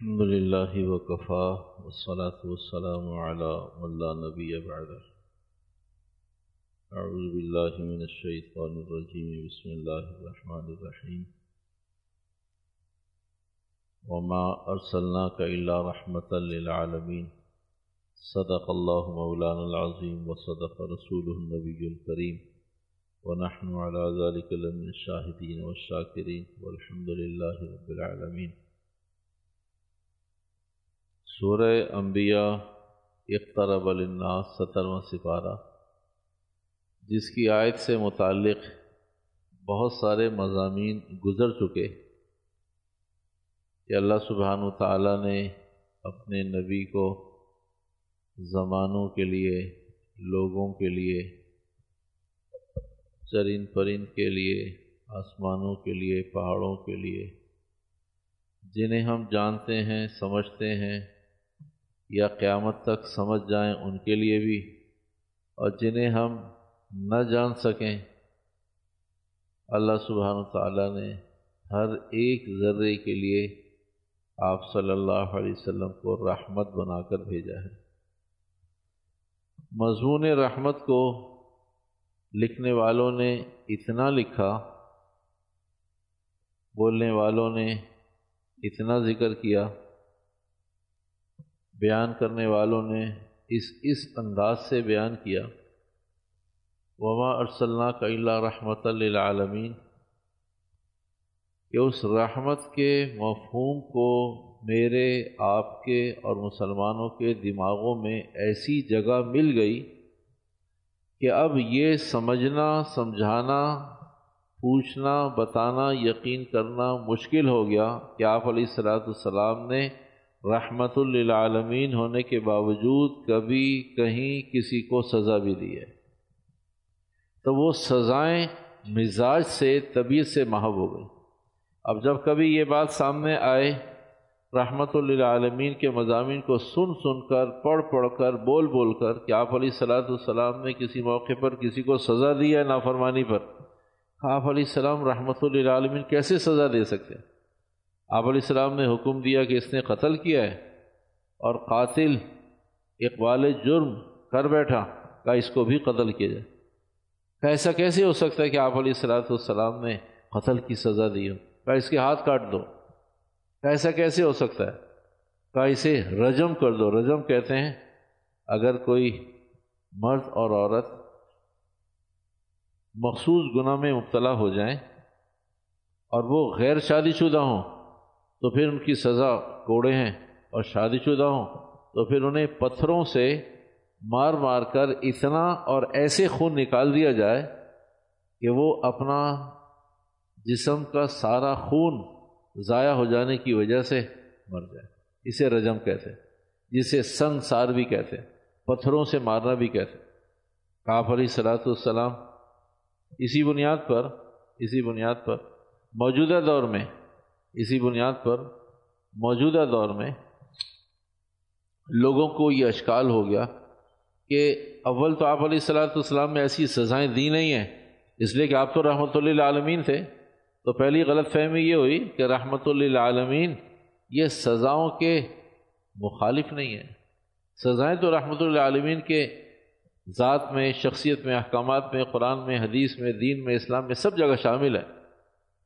الحمد للہ وکفا والصلاة والسلام علی من لا نبی بعد. اعوذ باللہ من الشیطان الرجیم، بسم اللہ الرحمن الرحیم. وما ارسلناک الا رحمة للعالمین، صدق اللہ مولانا العظیم وصدق رسولہ النبی الکریم، ونحن علی ذلک لمن الشاہدین والشاکرین، والحمد للہ رب العالمین. سورہ انبیاء، اقترب للناس، 17واں سپارہ، جس کی آیت سے متعلق بہت سارے مضامین گزر چکے کہ اللہ سبحانہ وتعالیٰ نے اپنے نبی کو زمانوں کے لیے، لوگوں کے لیے، چرند پرند کے لیے، آسمانوں کے لیے، پہاڑوں کے لیے، جنہیں ہم جانتے ہیں، سمجھتے ہیں یا قیامت تک سمجھ جائیں ان کے لیے بھی، اور جنہیں ہم نہ جان سکیں، اللہ سبحانہ تعالیٰ نے ہر ایک ذرے کے لیے آپ صلی اللہ علیہ وسلم کو رحمت بنا کر بھیجا ہے. مضمون رحمت کو لکھنے والوں نے اتنا لکھا، بولنے والوں نے اتنا ذکر کیا، بیان کرنے والوں نے اس انداز سے بیان کیا. وما ارسلناک الا رحمة للعالمین، کہ اس رحمت کے مفہوم کو میرے، آپ کے اور مسلمانوں کے دماغوں میں ایسی جگہ مل گئی کہ اب یہ سمجھنا، سمجھانا، پوچھنا، بتانا، یقین کرنا مشکل ہو گیا کہ آپ علیہ الصلاۃ والسلام نے رحمت للعالمین ہونے کے باوجود کبھی کہیں کسی کو سزا بھی دی ہے. تو وہ سزائیں مزاج سے، طبیعت سے محو ہو گئی. اب جب کبھی یہ بات سامنے آئے، رحمت للعالمین کے مضامین کو سن سن کر، پڑھ پڑھ کر، بول بول کر، کہ آپ علیہ الصلاۃ والسلام نے کسی موقع پر کسی کو سزا دی ہے نافرمانی پر، آپ علیہ السلام رحمت للعالمین کیسے سزا دے سکتے ہیں؟ آپ علیہ السلام نے حکم دیا کہ اس نے قتل کیا ہے، اور قاتل اقبال جرم کر بیٹھا کہ اس کو بھی قتل کیا جائے. کہ ایسا کیسے ہو سکتا ہے کہ آپ علیہ السلام نے قتل کی سزا دی ہو، کہ اس کے ہاتھ کاٹ دو، کہ ایسا کیسے ہو سکتا ہے، کہ اسے رجم کر دو. رجم کہتے ہیں اگر کوئی مرد اور عورت مخصوص گناہ میں مبتلا ہو جائیں اور وہ غیر شادی شدہ ہوں تو پھر ان کی سزا کوڑے ہیں، اور شادی شدہ ہوں تو پھر انہیں پتھروں سے مار مار کر اتنا اور ایسے خون نکال دیا جائے کہ وہ اپنا جسم کا سارا خون ضائع ہو جانے کی وجہ سے مر جائے. اسے رجم کہتے ہیں، جسے سنگسار بھی کہتے ہیں، پتھروں سے مارنا بھی کہتے ہیں. آپ علیہ الصلاۃ والسلام اسی بنیاد پر موجودہ دور میں لوگوں کو یہ اشکال ہو گیا کہ اول تو آپ علیہ الصلاۃ والسلام میں ایسی سزائیں دی نہیں ہیں، اس لیے کہ آپ تو رحمت للعالمین تھے. تو پہلی غلط فہمی یہ ہوئی کہ رحمت للعالمین یہ سزاؤں کے مخالف نہیں ہے. سزائیں تو رحمت للعالمین کے ذات میں، شخصیت میں، احکامات میں، قرآن میں، حدیث میں، دین میں، اسلام میں، سب جگہ شامل ہے.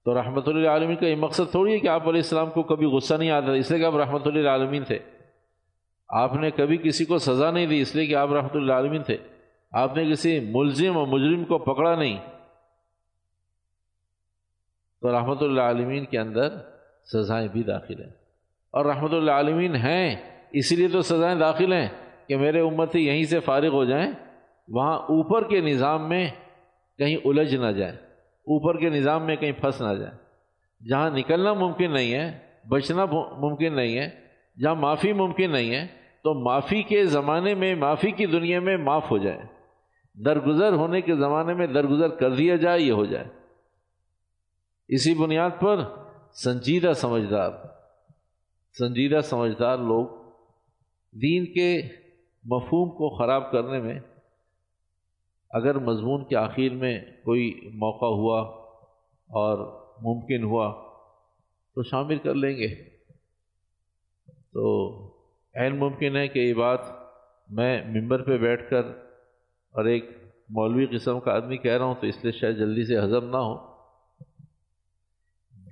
تو رحمت للعالمین کا یہ مقصد تھوڑی ہے کہ آپ علیہ السلام کو کبھی غصہ نہیں آتا اس لیے کہ آپ رحمت للعالمین تھے. آپ نے کبھی کسی کو سزا نہیں دی اس لیے کہ آپ رحمت للعالمین تھے. آپ نے کسی ملزم اور مجرم کو پکڑا نہیں. تو رحمت للعالمین کے اندر سزائیں بھی داخل ہیں، اور رحمت للعالمین ہیں اسی لیے تو سزائیں داخل ہیں کہ میرے امتی یہیں سے فارغ ہو جائیں، وہاں اوپر کے نظام میں کہیں الجھ نہ جائیں، اوپر کے نظام میں کہیں پھنس نہ جائیں. جہاں نکلنا ممکن نہیں ہے، بچنا ممکن نہیں ہے، جہاں معافی ممکن نہیں ہے، تو معافی کے زمانے میں، معافی کی دنیا میں معاف ہو جائیں، درگزر ہونے کے زمانے میں درگزر کر دیا جائے، یہ ہو جائے. اسی بنیاد پر سنجیدہ سمجھدار لوگ دین کے مفہوم کو خراب کرنے میں، اگر مضمون کے آخر میں کوئی موقع ہوا اور ممکن ہوا تو شامل کر لیں گے، تو عین ممکن ہے کہ یہ بات میں ممبر پہ بیٹھ کر اور ایک مولوی قسم کا آدمی کہہ رہا ہوں تو اس لیے شاید جلدی سے ہضم نہ ہو.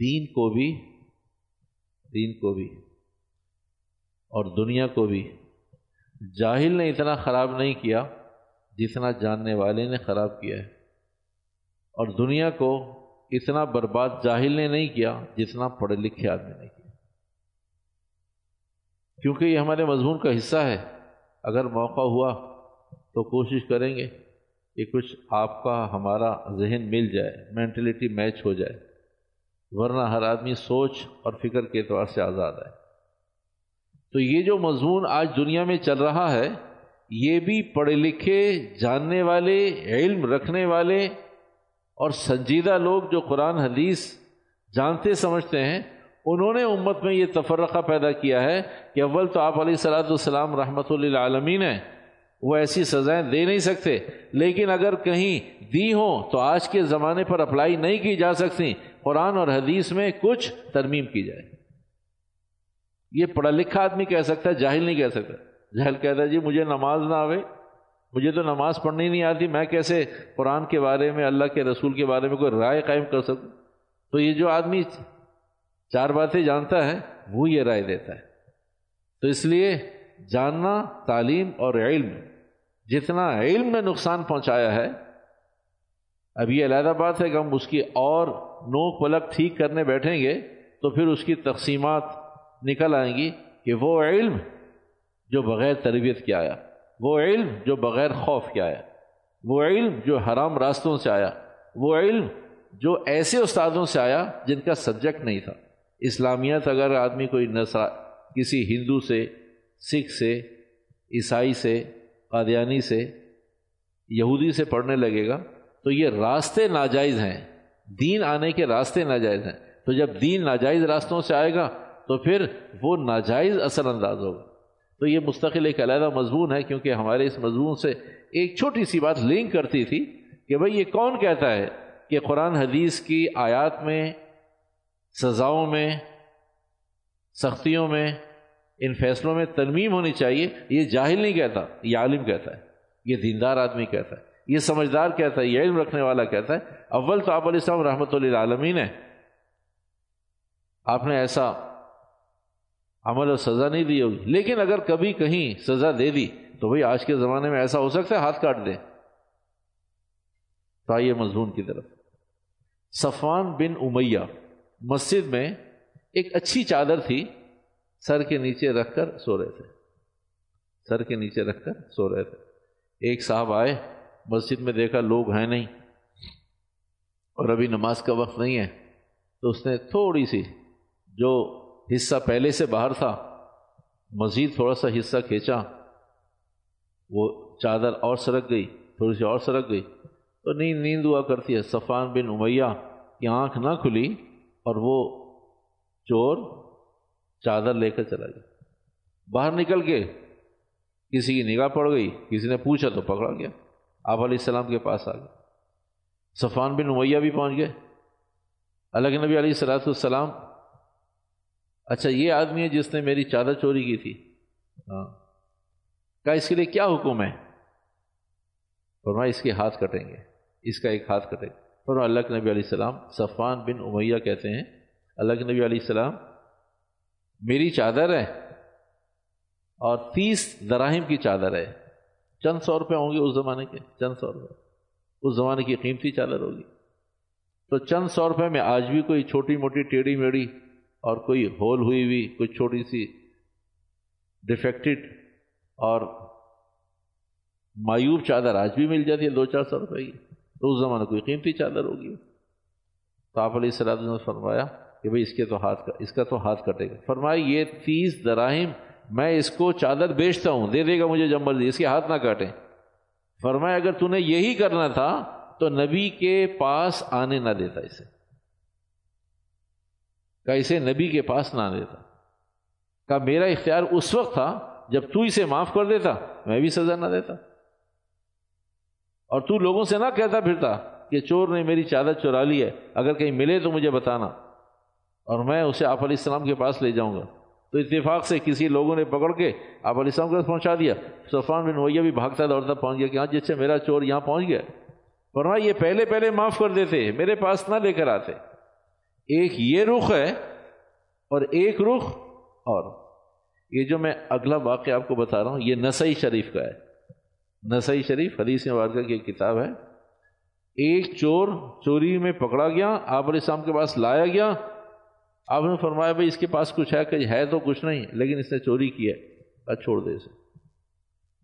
دین کو بھی اور دنیا کو بھی جاہل نے اتنا خراب نہیں کیا جتنا جاننے والے نے خراب کیا ہے, اور دنیا کو اتنا برباد جاہل نے نہیں کیا جتنا پڑھے لکھے آدمی نے کیا, کیونکہ یہ ہمارے مضمون کا حصہ ہے. اگر موقع ہوا تو کوشش کریں گے کہ کچھ آپ کا ہمارا ذہن مل جائے, مینٹلٹی میچ ہو جائے, ورنہ ہر آدمی سوچ اور فکر کے اعتبار سے آزاد ہے. تو یہ جو مضمون آج دنیا میں چل رہا ہے یہ بھی پڑھے لکھے, جاننے والے, علم رکھنے والے اور سنجیدہ لوگ جو قرآن حدیث جانتے سمجھتے ہیں, انہوں نے امت میں یہ تفرقہ پیدا کیا ہے کہ اول تو آپ علیہ السلام رحمۃ للعالمین ہیں, وہ ایسی سزائیں دے نہیں سکتے, لیکن اگر کہیں دی ہوں تو آج کے زمانے پر اپلائی نہیں کی جا سکتی, قرآن اور حدیث میں کچھ ترمیم کی جائے. یہ پڑھا لکھا آدمی کہہ سکتا ہے, جاہل نہیں کہہ سکتا. جاہل کہتا ہے جی مجھے نماز نہ آوے, مجھے تو نماز پڑھنی نہیں آتی, میں کیسے قرآن کے بارے میں, اللہ کے رسول کے بارے میں کوئی رائے قائم کر سکوں. تو یہ جو آدمی چار باتیں جانتا ہے وہ یہ رائے دیتا ہے. تو اس لیے جاننا, تعلیم اور علم, جتنا علم میں نقصان پہنچایا ہے, اب یہ علیحدہ بات ہے کہ ہم اس کی اور نوک پلک ٹھیک کرنے بیٹھیں گے تو پھر اس کی تقسیمات نکل آئیں گی کہ وہ علم جو بغیر تربیت کے آیا, وہ علم جو بغیر خوف کے آیا, وہ علم جو حرام راستوں سے آیا, وہ علم جو ایسے استادوں سے آیا جن کا سبجیکٹ نہیں تھا. اسلامیت اگر آدمی کوئی کسی ہندو سے, سکھ سے, عیسائی سے, قادیانی سے, یہودی سے پڑھنے لگے گا تو یہ راستے ناجائز ہیں, دین آنے کے راستے ناجائز ہیں. تو جب دین ناجائز راستوں سے آئے گا تو پھر وہ ناجائز اثر انداز ہوگا. تو یہ مستقل ایک علیحدہ مضمون ہے, کیونکہ ہمارے اس مضمون سے ایک چھوٹی سی بات لنک کرتی تھی کہ بھئی یہ کون کہتا ہے کہ قرآن حدیث کی آیات میں, سزاؤں میں, سختیوں میں, ان فیصلوں میں ترمیم ہونی چاہیے. یہ جاہل نہیں کہتا, یہ عالم کہتا ہے, یہ دیندار آدمی کہتا ہے, یہ سمجھدار کہتا ہے, یہ علم رکھنے والا کہتا ہے. اول تو آپ علیہ السلام رحمۃ للعالمین ہے, آپ نے ایسا عمل اور سزا نہیں دی ہوگی, لیکن اگر کبھی کہیں سزا دے دی تو بھئی آج کے زمانے میں ایسا ہو سکتا ہے ہاتھ کاٹ دیں. تو آئیے مضمون کی طرف. صفوان بن امیہ مسجد میں ایک اچھی چادر تھی, سر کے نیچے رکھ کر سو رہے تھے, ایک صاحب آئے مسجد میں, دیکھا لوگ ہیں نہیں اور ابھی نماز کا وقت نہیں ہے, تو اس نے تھوڑی سی جو حصہ پہلے سے باہر تھا مزید تھوڑا سا حصہ کھینچا, وہ چادر اور سرک گئی, تھوڑی سی اور سرک گئی. تو نیند ہوا کرتی ہے, صفوان بن امیہ کی آنکھ نہ کھلی اور وہ چور چادر لے کر چلا گیا. باہر نکل کے کسی کی نگاہ پڑ گئی, کسی نے پوچھا تو پکڑا گیا, آپ علیہ السلام کے پاس آ گئے. صفوان بن امیہ بھی پہنچ گئے اللہ کے نبی علیہ السلام, اچھا یہ آدمی ہے جس نے میری چادر چوری کی تھی, ہاں, کہا اس کے لیے کیا حکم ہے؟ فرمایا اس کے ہاتھ کٹیں گے, اس کا ایک ہاتھ کٹے گا. فرمایا اللہ کے نبی علیہ السلام, صفوان بن امیہ کہتے ہیں اللہ کے نبی علیہ السلام میری چادر ہے اور 30 دراہم کی چادر ہے, چند سو روپے ہوں گے اس زمانے کے, اس زمانے کی قیمتی چادر ہوگی. تو چند سو روپے میں آج بھی کوئی چھوٹی موٹی ٹیڑھی میڑھی اور کوئی ہول ہوئی ہوئی, کوئی چھوٹی سی ڈیفیکٹڈ اور مایوب چادر آج بھی مل جاتی ہے 200-400 روپے کی, تو اس زمانے کوئی قیمتی چادر ہوگی. تو آپ علیہ السلام نے فرمایا کہ بھئی اس کا تو ہاتھ کٹے گا. فرمایا یہ 30 دراہم میں اس کو چادر بیچتا ہوں, دے دے گا مجھے جب مرضی, اس کے ہاتھ نہ کاٹیں. فرمایا اگر تو نے یہی کرنا تھا تو نبی کے پاس آنے نہ دیتا, اسے کہ اسے نبی کے پاس نہ دیتا, کہ میرا اختیار اس وقت تھا جب تو اسے معاف کر دیتا, میں بھی سزا نہ دیتا, اور تو لوگوں سے نہ کہتا پھرتا کہ چور نے میری چادر چرا لی ہے, اگر کہیں ملے تو مجھے بتانا اور میں اسے آپ علیہ السلام کے پاس لے جاؤں گا. تو اتفاق سے کسی لوگوں نے پکڑ کے آپ علیہ السلام کے پاس پہنچا دیا. صفان بن معیہ بھی بھاگتا دوڑتا پہنچ گیا کہ ہاں جس سے میرا چور یہاں پہنچ گیا. ورنہ یہ پہلے پہلے معاف کر دیتے، میرے پاس نہ لے کر آتے. ایک یہ رخ ہے اور ایک رخ اور یہ جو میں اگلا واقعہ آپ کو بتا رہا ہوں یہ نسائی شریف کا ہے. نسائی شریف حدیث مبارکہ کی ایک کتاب ہے. ایک چور چوری میں پکڑا گیا، آپ علیہ السلام کے پاس لایا گیا. آپ نے فرمایا بھائی اس کے پاس کچھ ہے؟ کہ ہے تو کچھ نہیں لیکن اس نے چوری کی ہے، اب چھوڑ دے اسے.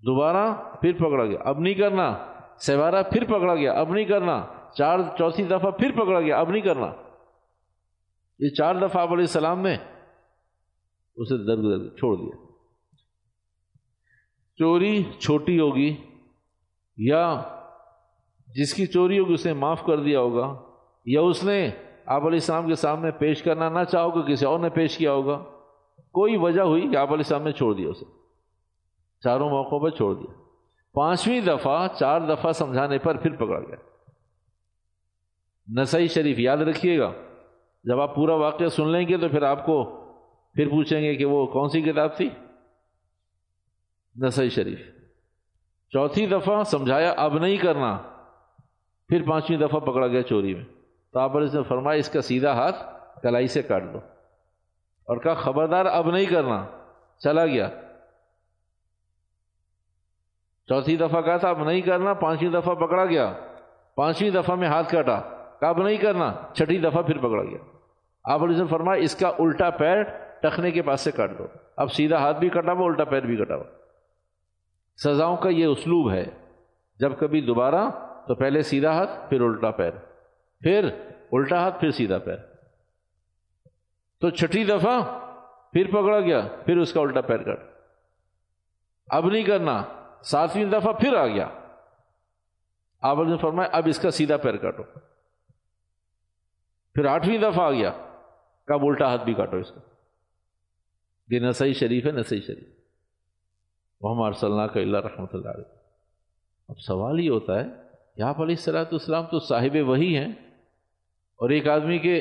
دوبارہ پھر پکڑا گیا، اب نہیں کرنا. سہوارہ پھر پکڑا گیا، اب نہیں کرنا. چوتھی دفعہ پھر پکڑا گیا، اب نہیں کرنا. یہ 4 دفعہ آپ علیہ السلام نے اسے درگزر چھوڑ دیا. چوری چھوٹی ہوگی یا جس کی چوری ہوگی اسے معاف کر دیا ہوگا، یا اس نے آپ علیہ السلام کے سامنے پیش کرنا نہ چاہو کہ کسی اور نے پیش کیا ہوگا. کوئی وجہ ہوئی کہ آپ علیہ السلام نے چھوڑ دیا، اسے چاروں موقعوں پر چھوڑ دیا. 5ویں دفعہ 4 دفعہ سمجھانے پر پھر پکڑا گیا. نسائی شریف یاد رکھیے گا، جب آپ پورا واقعہ سن لیں گے تو پھر آپ کو پھر پوچھیں گے کہ وہ کون سی کتاب تھی. نسائی شریف 4تھی دفعہ سمجھایا اب نہیں کرنا، پھر 5ویں دفعہ پکڑا گیا چوری میں. تو آپ نے فرمایا اس کا سیدھا ہاتھ کلائی سے کاٹ دو، اور کہا خبردار اب نہیں کرنا. چلا گیا، 4تھی دفعہ کہا تھا اب نہیں کرنا، 5ویں دفعہ پکڑا گیا. 5ویں دفعہ میں ہاتھ کاٹا، کہا اب نہیں کرنا. 6ٹھی دفعہ پھر پکڑا گیا. آپ نے فرمایا اس کا الٹا پیر ٹخنے کے پاس سے کاٹ دو. اب سیدھا ہاتھ بھی کٹا ہوا، الٹا پیر بھی کٹا ہوا. سزاؤں کا یہ اسلوب ہے، جب کبھی دوبارہ تو پہلے سیدھا ہاتھ پھر الٹا پیر، پھر الٹا ہاتھ پھر سیدھا پیر. تو 6ٹھی دفعہ پھر پکڑا گیا، پھر اس کا الٹا پیر کٹ، اب نہیں کرنا. 7ویں دفعہ پھر آ گیا، آپ نے فرمایا اب اس کا سیدھا پیر کاٹو. پھر 8ویں دفعہ آ گیا، کب الٹا ہاتھ بھی کاٹو اس کا. یہ نسائی شریف ہے. نسائی شریف محمد ارسلنا کا اللہ رحمۃ اللہ علیہ. اب سوال یہ ہوتا ہے کہ آپ علیہ الصلوۃ والسلام تو صاحب وحی ہیں، اور ایک آدمی کے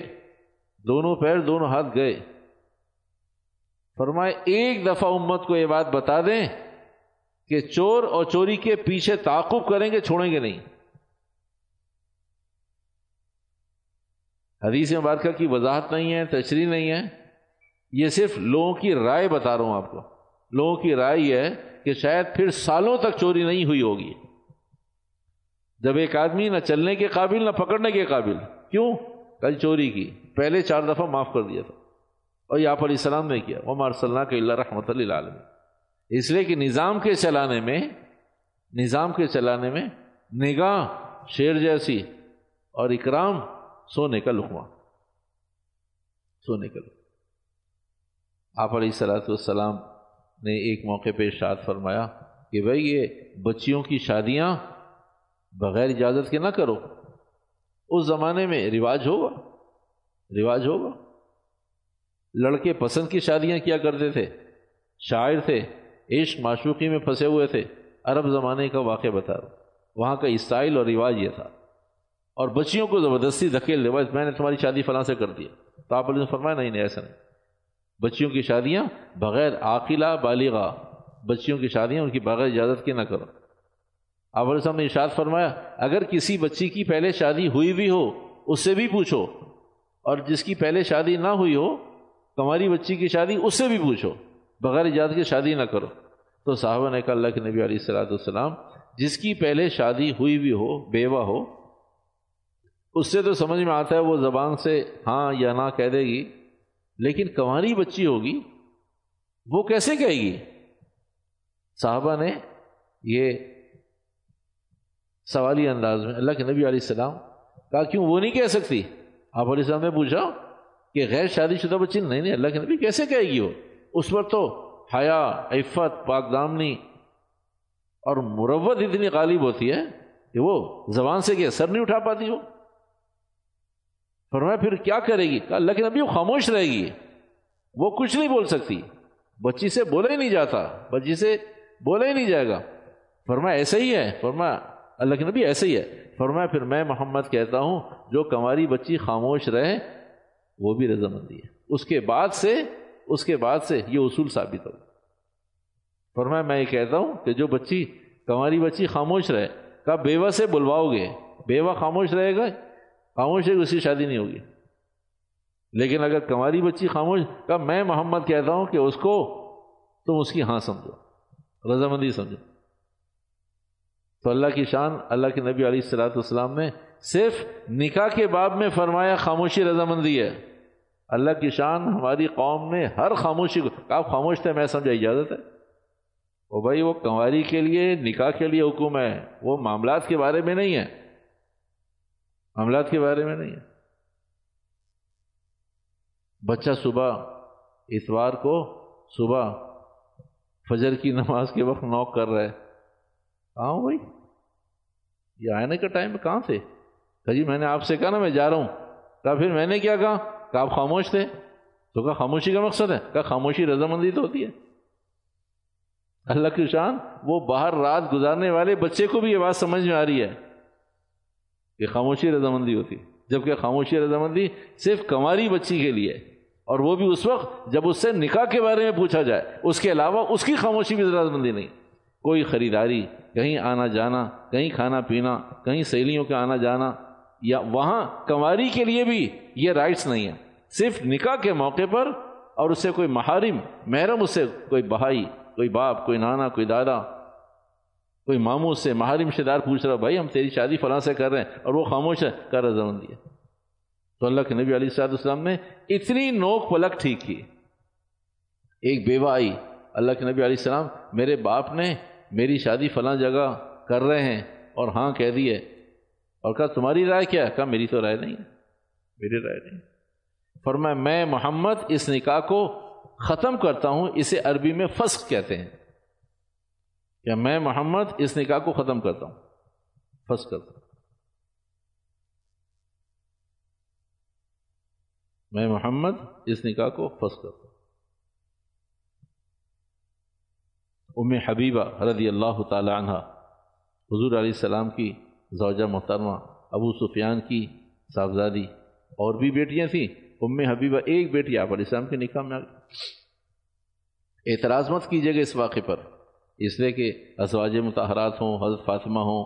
دونوں پیر دونوں ہاتھ گئے. فرمائے ایک دفعہ امت کو یہ بات بتا دیں کہ چور اور چوری کے پیچھے تعاقب کریں گے، چھوڑیں گے نہیں. حدیث مبارکہ کی وضاحت نہیں ہے، تشریح نہیں ہے، یہ صرف لوگوں کی رائے بتا رہا ہوں آپ کو. لوگوں کی رائے یہ ہے کہ شاید پھر سالوں تک چوری نہیں ہوئی ہوگی، جب ایک آدمی نہ چلنے کے قابل نہ پکڑنے کے قابل. کیوں؟ کل چوری کی، پہلے 4 دفعہ معاف کر دیا تھا، اور یہ آپ علیہ السلام نے کیا. وما ارسلناک الا رحمۃ للعالمین. اس لیے کہ نظام کے چلانے میں نگاہ شیر جیسی اور اکرام سونے کا لقمہ. آپ علیہ الصلوۃ والسلام نے ایک موقع پہ ارشاد فرمایا کہ بھائی یہ بچیوں کی شادیاں بغیر اجازت کے نہ کرو. اس زمانے میں رواج ہوگا. لڑکے پسند کی شادیاں کیا کرتے تھے، شاعر تھے، عشق معشوقی میں پھنسے ہوئے تھے. عرب زمانے کا واقعہ بتا رہا ہوں، وہاں کا اسٹائل اور رواج یہ تھا. اور بچیوں کو زبردستی دھکیل لے، میں نے تمہاری شادی فلاں سے کر دی. تو آپ نے فرمایا نہیں ایسا نہیں. بچیوں کی شادیاں بغیر عاقلہ بالغہ بچیوں کی شادیاں ان کی بغیر اجازت کے نہ کرو. آپ علیہ السلام نے ارشاد فرمایا اگر کسی بچی کی پہلے شادی ہوئی بھی ہو اس سے بھی پوچھو، اور جس کی پہلے شادی نہ ہوئی ہو تمہاری بچی کی شادی اس سے بھی پوچھو، بغیر اجازت کے شادی نہ کرو. تو صحابہ نے کہا اللہ کے نبی علیہ الصلوۃ والسلام، جس کی پہلے شادی ہوئی بھی ہو، بیوہ ہو، اس سے تو سمجھ میں آتا ہے وہ زبان سے ہاں یا نہ کہہ دے گی، لیکن کنواری بچی ہوگی وہ کیسے کہے گی؟ صحابہ نے یہ سوالی انداز میں اللہ کے نبی علیہ السلام کہا کیوں وہ نہیں کہہ سکتی؟ آپ علیہ السلام نے پوچھا کہ غیر شادی شدہ بچی نہیں اللہ کے نبی کیسے کہے گی؟ وہ اس پر تو حیا، عفت، پاک دامنی اور مروت اتنی غالب ہوتی ہے کہ وہ زبان سے کہ سر نہیں اٹھا پاتی. وہ فرمایا پھر کیا کرے گی؟ کہا اللہ کے نبی وہ خاموش رہے گی، وہ کچھ نہیں بول سکتی. بچی سے بولا ہی نہیں جائے گا. فرمایا ایسے ہی ہے. فرمایا اللہ کے نبی ایسے ہی ہے. فرمایا پھر میں محمد کہتا ہوں جو کنواری بچی خاموش رہے وہ بھی رضامندی ہے. اس کے بعد سے اس کے بعد سے یہ اصول ثابت ہو. فرمایا میں یہ کہتا ہوں کہ جو بچی کماری بچی خاموش رہے، کہا بیوہ سے بلواؤ گے، بیوہ خاموش رہے گا، خاموش ہے اس کی شادی نہیں ہوگی. لیکن اگر کماری بچی خاموش، کہا میں محمد کہتا ہوں کہ اس کو تم اس کی ہاں سمجھو، رضامندی سمجھو. تو اللہ کی شان، اللہ کے نبی علیہ الصلوۃ والسلام نے صرف نکاح کے باب میں فرمایا خاموشی رضامندی ہے. اللہ کی شان، ہماری قوم نے ہر خاموشی کو، آپ خاموش تھے میں سمجھا اجازت ہے. وہ بھائی وہ کنواری کے لیے نکاح کے لیے حکم ہے، وہ معاملات کے بارے میں نہیں ہے، معاملات کے بارے میں نہیں ہے. بچہ صبح اتوار کو صبح فجر کی نماز کے وقت نوک کر رہا ہے، کہاں ہو بھائی یہ آنے کا ٹائم ہے، کہاں تھے؟ کہ جی میں نے آپ سے کہا نا میں جا رہا ہوں. کہا پھر میں نے کیا کہا؟ کہ آپ خاموش تھے. تو کہا خاموشی کا مقصد ہے؟ کہا خاموشی رضامندی تو ہوتی ہے. اللہ کی شان، وہ باہر رات گزارنے والے بچے کو بھی یہ بات سمجھ میں آ رہی ہے کہ خاموشی رضامندی ہوتی ہے، جبکہ خاموشی رضامندی صرف کنواری بچی کے لیے، اور وہ بھی اس وقت جب اس سے نکاح کے بارے میں پوچھا جائے. اس کے علاوہ اس کی خاموشی بھی رضامندی نہیں. کوئی خریداری، کہیں آنا جانا، کہیں کھانا پینا، کہیں سہیلیوں کا آنا جانا، یا وہاں کنواری کے لیے بھی یہ رائٹس نہیں ہیں. صرف نکاح کے موقع پر، اور اس سے کوئی محارم، محرم، اس سے کوئی بھائی، کوئی باپ، کوئی نانا، کوئی دادا، کوئی ماموں سے محارم رشتے دار پوچھ رہا بھائی ہم تیری شادی فلاں سے کر رہے ہیں، اور وہ خاموش ہے، کا رضامندی ہے. تو اللہ کے نبی علیہ الصلوۃ والسلام نے اتنی نوک پلک ٹھیک کی. ایک بیوہ آئی، اللہ کے نبی علیہ السلام میرے باپ نے میری شادی فلاں جگہ کر رہے ہیں اور ہاں کہہ دی ہے، اور کہا تمہاری رائے کیا ہے؟ کہا میری تو رائے نہیں ہے، میری رائے نہیں. فرمایا میں محمد اس نکاح کو ختم کرتا ہوں. اسے عربی میں فسخ کہتے ہیں، کہ میں محمد اس نکاح کو ختم کرتا ہوں، فسخ کرتا ہوں. میں محمد اس نکاح کو فسخ کرتا ہوں. ام حبیبہ رضی اللہ تعالی عنہ، حضور علیہ السلام کی زوجہ محترمہ، ابو سفیان کی صاحبزادی، اور بھی بیٹیاں تھیں. ام حبیبہ ایک بیٹی آپ علیہ السلام کے نکاح میں آ گئی. اعتراض مت کیجیے گا اس واقعے پر، اس لیے کہ ازواج مطہرات ہوں، حضرت فاطمہ ہوں،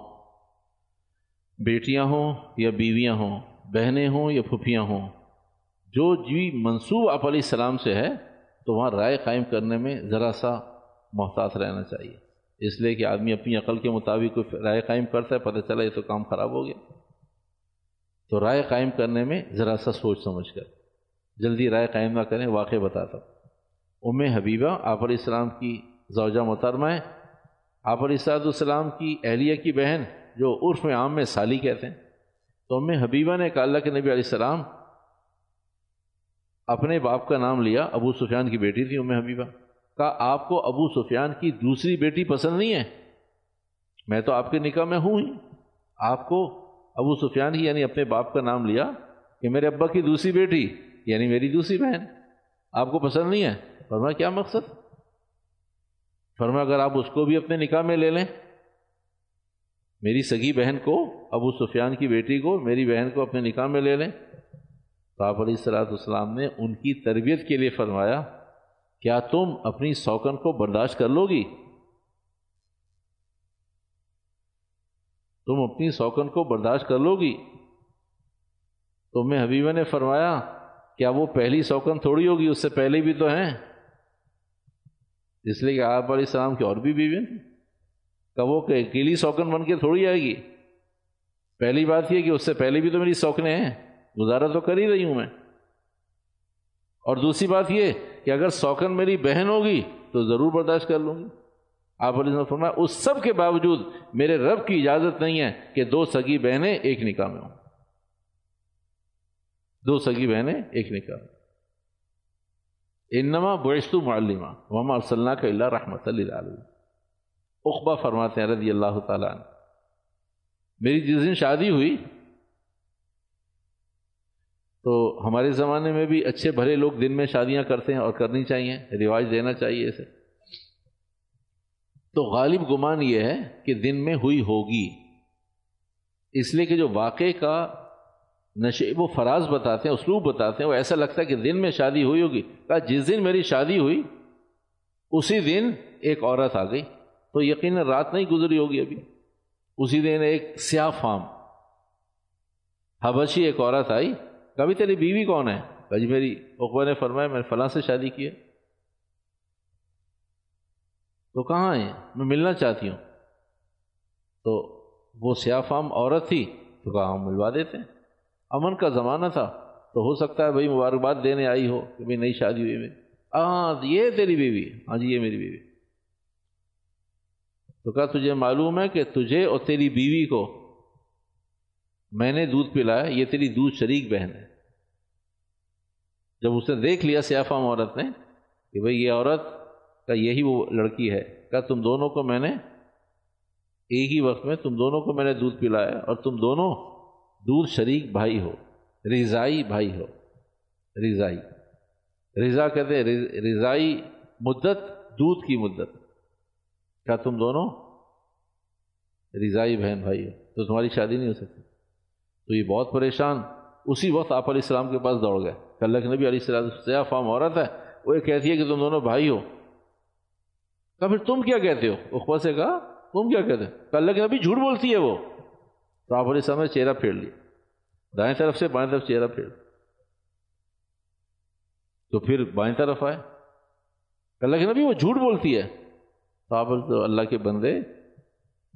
بیٹیاں ہوں یا بیویاں ہوں، بہنیں ہوں یا پھوپھیاں ہوں، جو جی منصوب آپ علیہ السلام سے ہے تو وہاں رائے قائم کرنے میں ذرا سا محتاط رہنا چاہیے. اس لیے کہ آدمی اپنی عقل کے مطابق کوئی رائے قائم کرتا ہے، پتہ چلا یہ تو کام خراب ہو گیا. تو رائے قائم کرنے میں ذرا سا سوچ سمجھ کر، جلدی رائے قائم نہ کریں. واقعہ بتاتا ہوں. ام حبیبہ آپ علیہ السلام کی زوجہ محترمہ ہے، آپ علیہ السلام کی اہلیہ کی بہن، جو عرف عام میں سالی کہتے ہیں. تو ام حبیبہ نے کہا اللہ کے نبی علیہ السلام، اپنے باپ کا نام لیا، ابو سفیان کی بیٹی تھی ام حبیبہ. کہا آپ کو ابو سفیان کی دوسری بیٹی پسند نہیں ہے؟ میں تو آپ کے نکاح میں ہوں ہی. آپ کو ابو سفیان ہی، یعنی اپنے باپ کا نام لیا، کہ میرے ابا کی دوسری بیٹی یعنی میری دوسری بہن، آپ کو پسند نہیں ہے؟ فرمایا کیا مقصد؟ فرمایا اگر آپ اس کو بھی اپنے نکاح میں لے لیں، میری سگی بہن کو، ابو سفیان کی بیٹی کو، میری بہن کو اپنے نکاح میں لے لیں. تو آپ علیہ الصلوۃ والسلام نے ان کی تربیت کے لیے فرمایا کیا تم اپنی سوکن کو برداشت کر لو گی؟ تم اپنی سوکن کو برداشت کر لو گی؟ تو ام حبیبہ نے فرمایا کیا وہ پہلی سوکن تھوڑی ہوگی، اس سے پہلے بھی تو ہیں. اس لیے کہ آپ علیہ السلام کی اور بھی بیویاں تھیں، کہ وہ اکیلی سوکن بن کے تھوڑی آئے گی. پہلی بات یہ کہ اس سے پہلے بھی تو میری سوکنیں ہیں، گزارا تو کر ہی رہی ہوں میں. اور دوسری بات یہ کہ اگر سوکن میری بہن ہوگی تو ضرور برداشت کر لوں گی. آپ علیہ السلام فرمایا اس سب کے باوجود میرے رب کی اجازت نہیں ہے کہ دو سگی بہنیں ایک نکاح میں ہوں، دو سگی بہنیں ایک نکاح میں. انما بعثت معلما وما ارسلناک الا رحمتا للعالمین. عقبہ فرماتے ہیں رضی اللہ تعالیٰ عنہ، میری جس دن شادی ہوئی تو ہمارے زمانے میں بھی اچھے بھلے لوگ دن میں شادیاں کرتے ہیں، اور کرنی چاہیے، رواج دینا چاہیے اسے. تو غالب گمان یہ ہے کہ دن میں ہوئی ہوگی، اس لیے کہ جو واقعے کا نشے وہ فراز بتاتے ہیں, اسلوب بتاتے ہیں, وہ ایسا لگتا ہے کہ دن میں شادی ہوئی ہوگی. کہا جس دن میری شادی ہوئی اسی دن ایک عورت آ گئی, تو یقیناً رات نہیں گزری ہوگی ابھی. اسی دن ایک سیاہ فام حبشی ایک عورت آئی, کہا بھی تیری بیوی کون ہے؟ کہا جی میری, عقبہ نے فرمایا میں فلاں سے شادی کی ہے. تو کہاں ہیں؟ میں ملنا چاہتی ہوں. تو وہ سیاہ فام عورت تھی, تو کہا ہم ملوا دیتے ہیں. امن کا زمانہ تھا, تو ہو سکتا ہے بھائی مبارکباد دینے آئی ہو کہ بھائی نئی شادی ہوئی میری. ہاں یہ تیری بیوی؟ ہاں جی یہ میری بیوی. تو کہا تجھے معلوم ہے کہ تجھے اور تیری بیوی کو میں نے دودھ پلایا, یہ تیری دودھ شریک بہن ہے. جب اس نے دیکھ لیا سیاہ فام عورت نے کہ بھئی یہ عورت کا یہی وہ لڑکی ہے, کہا تم دونوں کو میں نے ایک ہی وقت میں تم دونوں کو میں نے دودھ پلایا, اور تم دونوں دودھ شریک بھائی ہو, رضائی بھائی ہو. رضائی رضا کہتے ہیں, رضائی مدت دودھ کی مدت. کہا تم دونوں رضائی بہن بھائی ہو, تو تمہاری شادی نہیں ہو سکتی. تو یہ بہت پریشان اسی وقت آپ علیہ السلام کے پاس دوڑ گئے. اللہ کے نبی علیہ السلام, سیاہ فام عورت ہے, وہ یہ کہتی ہے کہ تم دونوں بھائی ہو. کہا پھر تم کیا کہتے ہو؟ عقبہ سے کہا تم کیا کہتے ہو؟ اللہ کے نبی جھوٹ بولتی ہے وہ. تو آپ علیہ السلام نے چہرہ پھیر لیا, دائیں طرف سے بائیں طرف چہرہ پھیر. تو پھر بائیں طرف آئے, اللہ کے نبی وہ جھوٹ بولتی ہے. تو آپ اللہ کے بندے,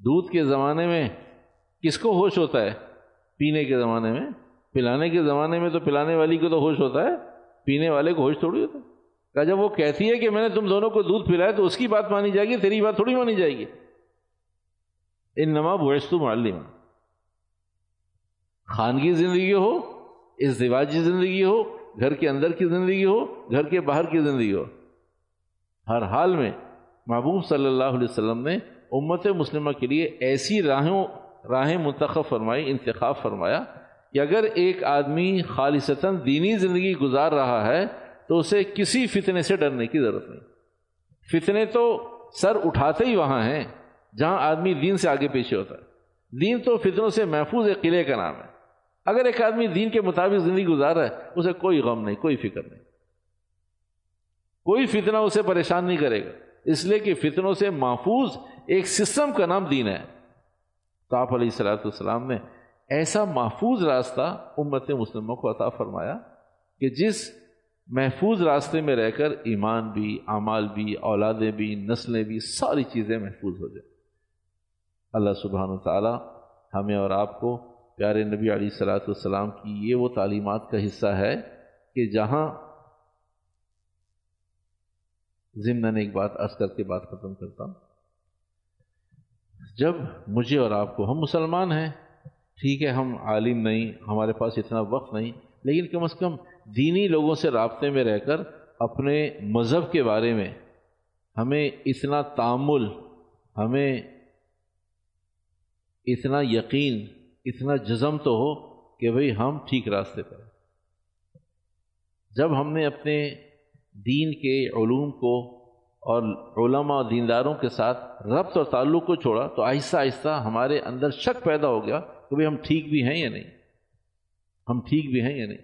دودھ کے زمانے میں کس کو ہوش ہوتا ہے؟ پینے کے زمانے میں. پلانے کے زمانے میں تو پلانے والی کو تو ہوش ہوتا ہے, پینے والے کو ہوش تھوڑی ہوتا ہے. کہا جب وہ کہتی ہے کہ میں نے تم دونوں کو دودھ پلایا تو اس کی بات مانی جائے گی, تیری بات تھوڑی مانی جائے گی. انما بعثت معلما, خانگی زندگی ہو, ازدواجی زندگی ہو, گھر کے اندر کی زندگی ہو, گھر کے باہر کی زندگی ہو, ہر حال میں محبوب صلی اللہ علیہ وسلم نے امت مسلمہ کے لیے ایسی راہیں منتخب فرمائی, انتخاب فرمایا کہ اگر ایک آدمی خالصتاً دینی زندگی گزار رہا ہے تو اسے کسی فتنے سے ڈرنے کی ضرورت نہیں. فتنے تو سر اٹھاتے ہی وہاں ہیں جہاں آدمی دین سے آگے پیچھے ہوتا ہے. دین تو فتنوں سے محفوظ ایک قلعے کا نام ہے. اگر ایک آدمی دین کے مطابق زندگی گزار رہا ہے اسے کوئی غم نہیں, کوئی فکر نہیں, کوئی فتنہ اسے پریشان نہیں کرے گا, اس لیے کہ فتنوں سے محفوظ ایک سسٹم کا نام دین ہے. تو آپ علیہ السلام نے ایسا محفوظ راستہ امت مسلموں کو عطا فرمایا کہ جس محفوظ راستے میں رہ کر ایمان بھی, اعمال بھی, اولادیں بھی, نسلیں بھی, ساری چیزیں محفوظ ہو جائیں. اللہ سبحانہ و تعالی ہمیں اور آپ کو پیارے نبی علیہ السلام کی یہ وہ تعلیمات کا حصہ ہے کہ جہاں ضمناً ایک بات عرض کر کے بات ختم کرتا ہوں. جب مجھے اور آپ کو, ہم مسلمان ہیں ٹھیک ہے, ہم عالم نہیں, ہمارے پاس اتنا وقت نہیں, لیکن کم از کم دینی لوگوں سے رابطے میں رہ کر اپنے مذہب کے بارے میں ہمیں اتنا تامل, ہمیں اتنا یقین, اتنا جزم تو ہو کہ بھئی ہم ٹھیک راستے پر. جب ہم نے اپنے دین کے علوم کو اور علماء دینداروں کے ساتھ ربط اور تعلق کو چھوڑا تو آہستہ آہستہ ہمارے اندر شک پیدا ہو گیا کہ بھئی ہم ٹھیک بھی ہیں یا نہیں, ہم ٹھیک بھی ہیں یا نہیں.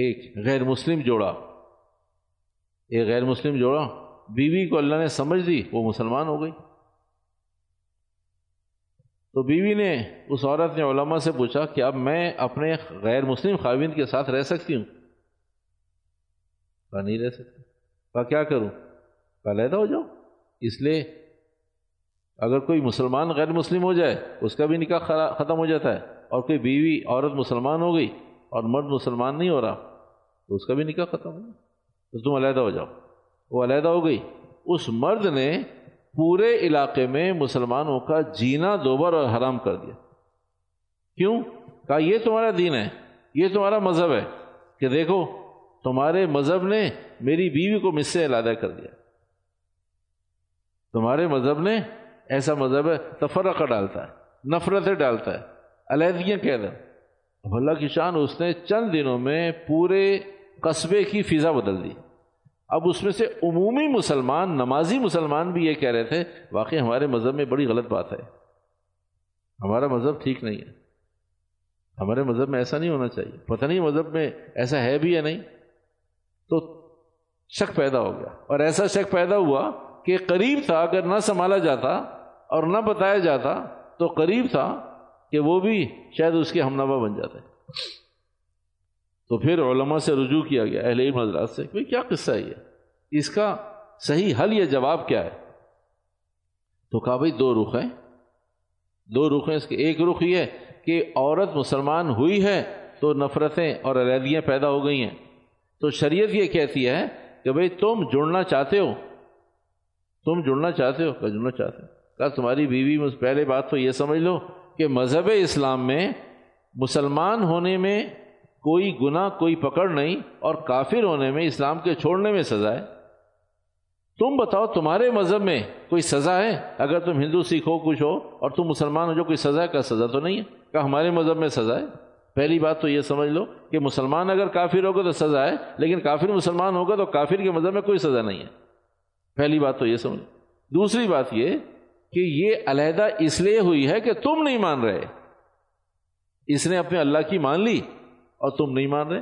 ایک غیر مسلم جوڑا, ایک غیر مسلم جوڑا, بیوی کو اللہ نے سمجھ دی, وہ مسلمان ہو گئی. تو بیوی نے, اس عورت نے علماء سے پوچھا کہ اب میں اپنے غیر مسلم خاوند کے ساتھ رہ سکتی ہوں؟ کہا نہیں رہ سکتی. کہا کیا کروں؟ کہا علیحدہ ہو جاؤ. اس لیے اگر کوئی مسلمان غیر مسلم ہو جائے اس کا بھی نکاح ختم ہو جاتا ہے, اور کوئی بیوی عورت مسلمان ہو گئی اور مرد مسلمان نہیں ہو رہا تو اس کا بھی نکاح ختم ہو گیا, تو تم علیحدہ ہو جاؤ. وہ علیحدہ ہو گئی. اس مرد نے پورے علاقے میں مسلمانوں کا جینا دوبر اور حرام کر دیا. کیوں؟ کہا یہ تمہارا دین ہے, یہ تمہارا مذہب ہے کہ دیکھو تمہارے مذہب نے میری بیوی کو مجھ سے علیحدہ کر دیا, تمہارے مذہب نے, ایسا مذہب ہے تفرقہ ڈالتا ہے, نفرتیں ڈالتا ہے, علیحدگیاں کہہ دیں. اللہ کی شان, اس نے چند دنوں میں پورے قصبے کی فضا بدل دی. اب اس میں سے عمومی مسلمان, نمازی مسلمان بھی یہ کہہ رہے تھے واقعی ہمارے مذہب میں بڑی غلط بات ہے, ہمارا مذہب ٹھیک نہیں ہے. ہمارے مذہب میں ایسا نہیں ہونا چاہیے، پتہ نہیں مذہب میں ایسا ہے بھی یا نہیں، تو شک پیدا ہو گیا، اور ایسا شک پیدا ہوا کہ قریب تھا، اگر نہ سنبھالا جاتا اور نہ بتایا جاتا تو قریب تھا کہ وہ بھی شاید اس کے ہم نوا بن جاتے. تو پھر علماء سے رجوع کیا گیا، اہل علم حضرات سے، بھائی کیا قصہ ہے یہ، اس کا صحیح حل یا جواب کیا ہے؟ تو کہا بھائی دو رخ ہیں اس کے. ایک رخ یہ ہے کہ عورت مسلمان ہوئی ہے تو نفرتیں اور علیحدگیاں پیدا ہو گئی ہیں، تو شریعت یہ کہتی ہے کہ بھائی تم جڑنا چاہتے ہو کہ جڑنا چاہتے ہو، کہا تمہاری بیوی میں، پہلے بات تو یہ سمجھ لو کہ مذہب اسلام میں مسلمان ہونے میں کوئی گناہ، کوئی پکڑ نہیں، اور کافر ہونے میں، اسلام کے چھوڑنے میں سزا ہے. تم بتاؤ تمہارے مذہب میں کوئی سزا ہے؟ اگر تم ہندو سکھ ہو، کچھ ہو، اور تم مسلمان ہو، جو کوئی سزا ہے؟ کہا سزا تو نہیں ہے. کہا ہمارے مذہب میں سزا ہے. پہلی بات تو یہ سمجھ لو کہ مسلمان اگر کافر ہوگا تو سزا ہے، لیکن کافر مسلمان ہوگا تو کافر کے مذہب میں کوئی سزا نہیں ہے. پہلی بات تو یہ سمجھ لو. دوسری بات یہ کہ یہ علیحدہ اس لیے ہوئی ہے کہ تم نہیں مان رہے، اس نے اپنے اللہ کی مان لی اور تم نہیں مان رہے،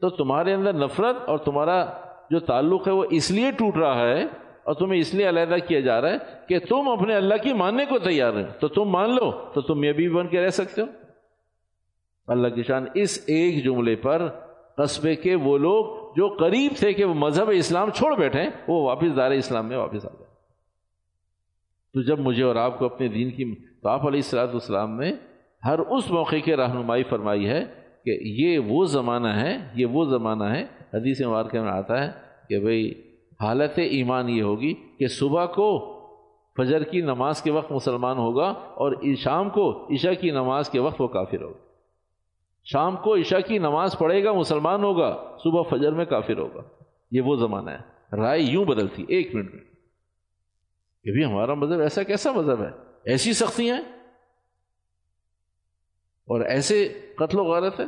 تو تمہارے اندر نفرت اور تمہارا جو تعلق ہے وہ اس لیے ٹوٹ رہا ہے، اور تمہیں اس لیے علیحدہ کیا جا رہا ہے کہ تم اپنے اللہ کی ماننے کو تیار ہیں. تو تم مان لو تو تم یہ بھی بن کے رہ سکتے ہو. اللہ کی شان، اس ایک جملے پر قصبے کے وہ لوگ جو قریب تھے کہ وہ مذہب اسلام چھوڑ بیٹھے، وہ واپس دار اسلام میں واپس آ گئے. تو جب مجھے اور آپ کو اپنے دین کی، تو آپ علیہ الصلوۃ والسلام نے ہر اس موقع کی رہنمائی فرمائی ہے کہ یہ وہ زمانہ ہے. حدیث مبارکہ میں آتا ہے کہ بھئی حالت ایمان یہ ہوگی کہ صبح کو فجر کی نماز کے وقت مسلمان ہوگا اور شام کو عشاء کی نماز کے وقت وہ کافر ہوگا. شام کو عشاء کی نماز پڑھے گا مسلمان ہوگا، صبح فجر میں کافر ہوگا. یہ وہ زمانہ ہے. رائے یوں بدلتی ایک منٹ میں، یہ بھی ہمارا مذہب ایسا کیسا مذہب ہے، ایسی سختیاں ہیں اور ایسے قتل و غارت ہے.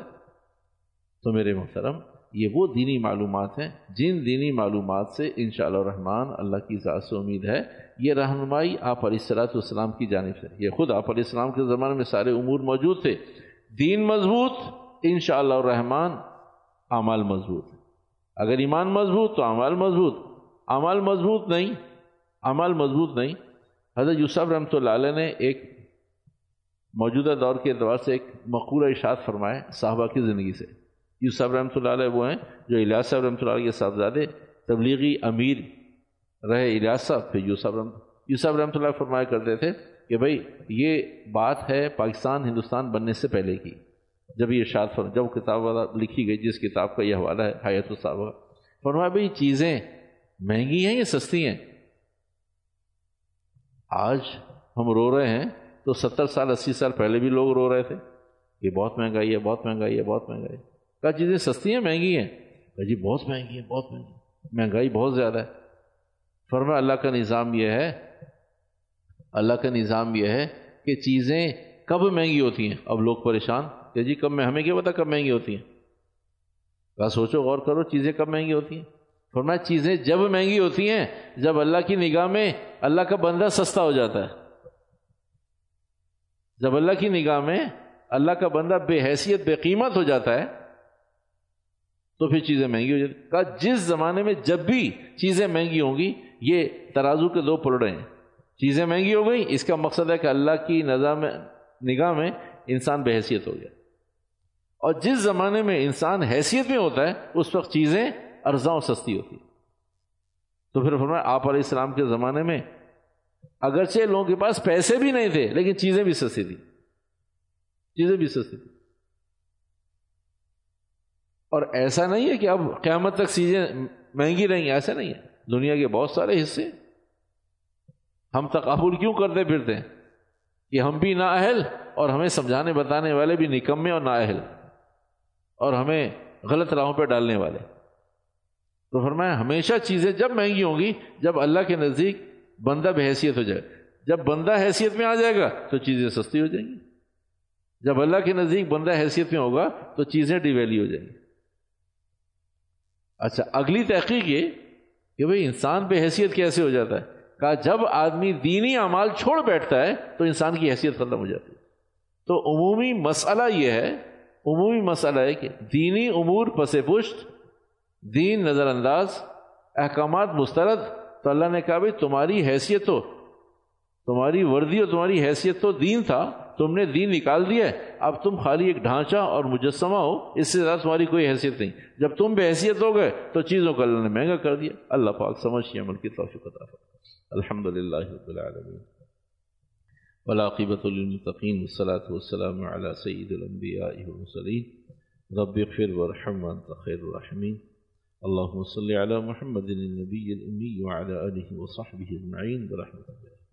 تو میرے محترم، یہ وہ دینی معلومات ہیں جن دینی معلومات سے انشاءاللہ الرحمن اللہ کی ذات سے امید ہے یہ رہنمائی آپ علیہ الصلوۃ والسلام کی جانب سے. یہ خود آپ علیہ السلام کے زمانے میں سارے امور موجود تھے. دین مضبوط، انشاءاللہ الرحمن اعمال مضبوط. اگر ایمان مضبوط تو اعمال مضبوط نہیں. حضرت یوسف رحمۃ اللہ علیہ نے ایک موجودہ دور کے اعتبار سے ایک مقولہ ارشاد فرمائے صحابہ کی زندگی سے. یوسف رحمۃ اللہ علیہ وہ ہیں جو الیاس صاحب رحمۃ اللہ علیہ کے صاحبزادے، تبلیغی امیر رہے الیاس صاحب، پھر یوسف رحمۃ اللہ فرمایا کرتے تھے کہ بھائی یہ بات ہے پاکستان ہندوستان بننے سے پہلے کی، جب یہ ارشاد فرمایا، جب کتاب لکھی گئی جس کتاب کا یہ حوالہ ہے حیات الصحابہ، فرمایا بھائی چیزیں مہنگی ہیں یا سستی ہیں؟ آج ہم رو رہے ہیں تو 70 سال 80 سال پہلے بھی لوگ رو رہے تھے، یہ بہت مہنگائی ہے. کہا چیزیں سستی ہیں مہنگی ہیں؟ کہا جی بہت مہنگی ہے، مہنگائی بہت زیادہ ہے. فرمایا اللہ کا نظام یہ ہے کہ چیزیں کب مہنگی ہوتی ہیں. اب لوگ پریشان کہ جی کب، میں ہمیں کیا پتا کب مہنگی ہوتی ہیں. کہا سوچو غور کرو چیزیں کب مہنگی ہوتی ہیں. فرمایا چیزیں جب مہنگی ہوتی ہیں جب اللہ کی نگاہ میں اللہ کا بندہ سستا ہو جاتا ہے، جب اللہ کی نگاہ میں اللہ کا بندہ بے حیثیت بے قیمت ہو جاتا ہے تو پھر چیزیں مہنگی ہو جاتی ہیں. کہا جس زمانے میں جب بھی چیزیں مہنگی ہوں گی، یہ ترازو کے دو پلڑے ہیں، چیزیں مہنگی ہو گئی اس کا مقصد ہے کہ اللہ کی نگاہ میں انسان بے حیثیت ہو گیا، اور جس زمانے میں انسان حیثیت میں ہوتا ہے اس وقت چیزیں ارزاں سستی ہوتی. تو پھر فرمایا آپ علیہ السلام کے زمانے میں اگرچہ لوگوں کے پاس پیسے بھی نہیں تھے لیکن چیزیں بھی سستی تھی. اور ایسا نہیں ہے کہ اب قیامت تک چیزیں مہنگی رہیں، ایسا نہیں ہے. دنیا کے بہت سارے حصے ہم تقابل کیوں کرتے پھرتے ہیں کہ ہم بھی نااہل اور ہمیں سمجھانے بتانے والے بھی نکمے اور نااہل اور ہمیں غلط راہوں پہ ڈالنے والے. تو فرمایا ہمیشہ چیزیں جب مہنگی ہوں گی جب اللہ کے نزدیک بندہ بے حیثیت ہو جائے، جب بندہ حیثیت میں آ جائے گا تو چیزیں سستی ہو جائیں گی، جب اللہ کے نزدیک بندہ حیثیت میں ہوگا تو چیزیں ڈی ویلیو ہو جائیں گی. اچھا اگلی تحقیق یہ کہ بھئی انسان بے حیثیت کیسے ہو جاتا ہے؟ کہا جب آدمی دینی اعمال چھوڑ بیٹھتا ہے تو انسان کی حیثیت ختم ہو جاتی ہے. تو عمومی مسئلہ یہ ہے عمومی مسئلہ ہے کہ دینی امور پس پشت، دین نظر انداز، احکامات مسترد. تو اللہ نے کہا بھائی تمہاری حیثیت ہو، تمہاری وردی اور تمہاری حیثیت تو دین تھا، تم نے دین نکال دیا، اب تم خالی ایک ڈھانچہ اور مجسمہ ہو، اس سے زیادہ تمہاری کوئی حیثیت نہیں. جب تم بے حیثیت ہو گئے تو چیزوں کو اللہ نے مہنگا کر دیا. اللہ پاک سمجھیے عمل کی توفیق عطا فرمائے. الحمدللہ رب العالمین، والعاقبۃ للمتقین، والصلاۃ والسلام علی سید الانبیاء والمرسلین. رب اغفر وارحم وانت خیر الراحمین. اللہم صل علی محمد النبی الامی وعلی آلہ وصحبہ اجمعین برحمتک.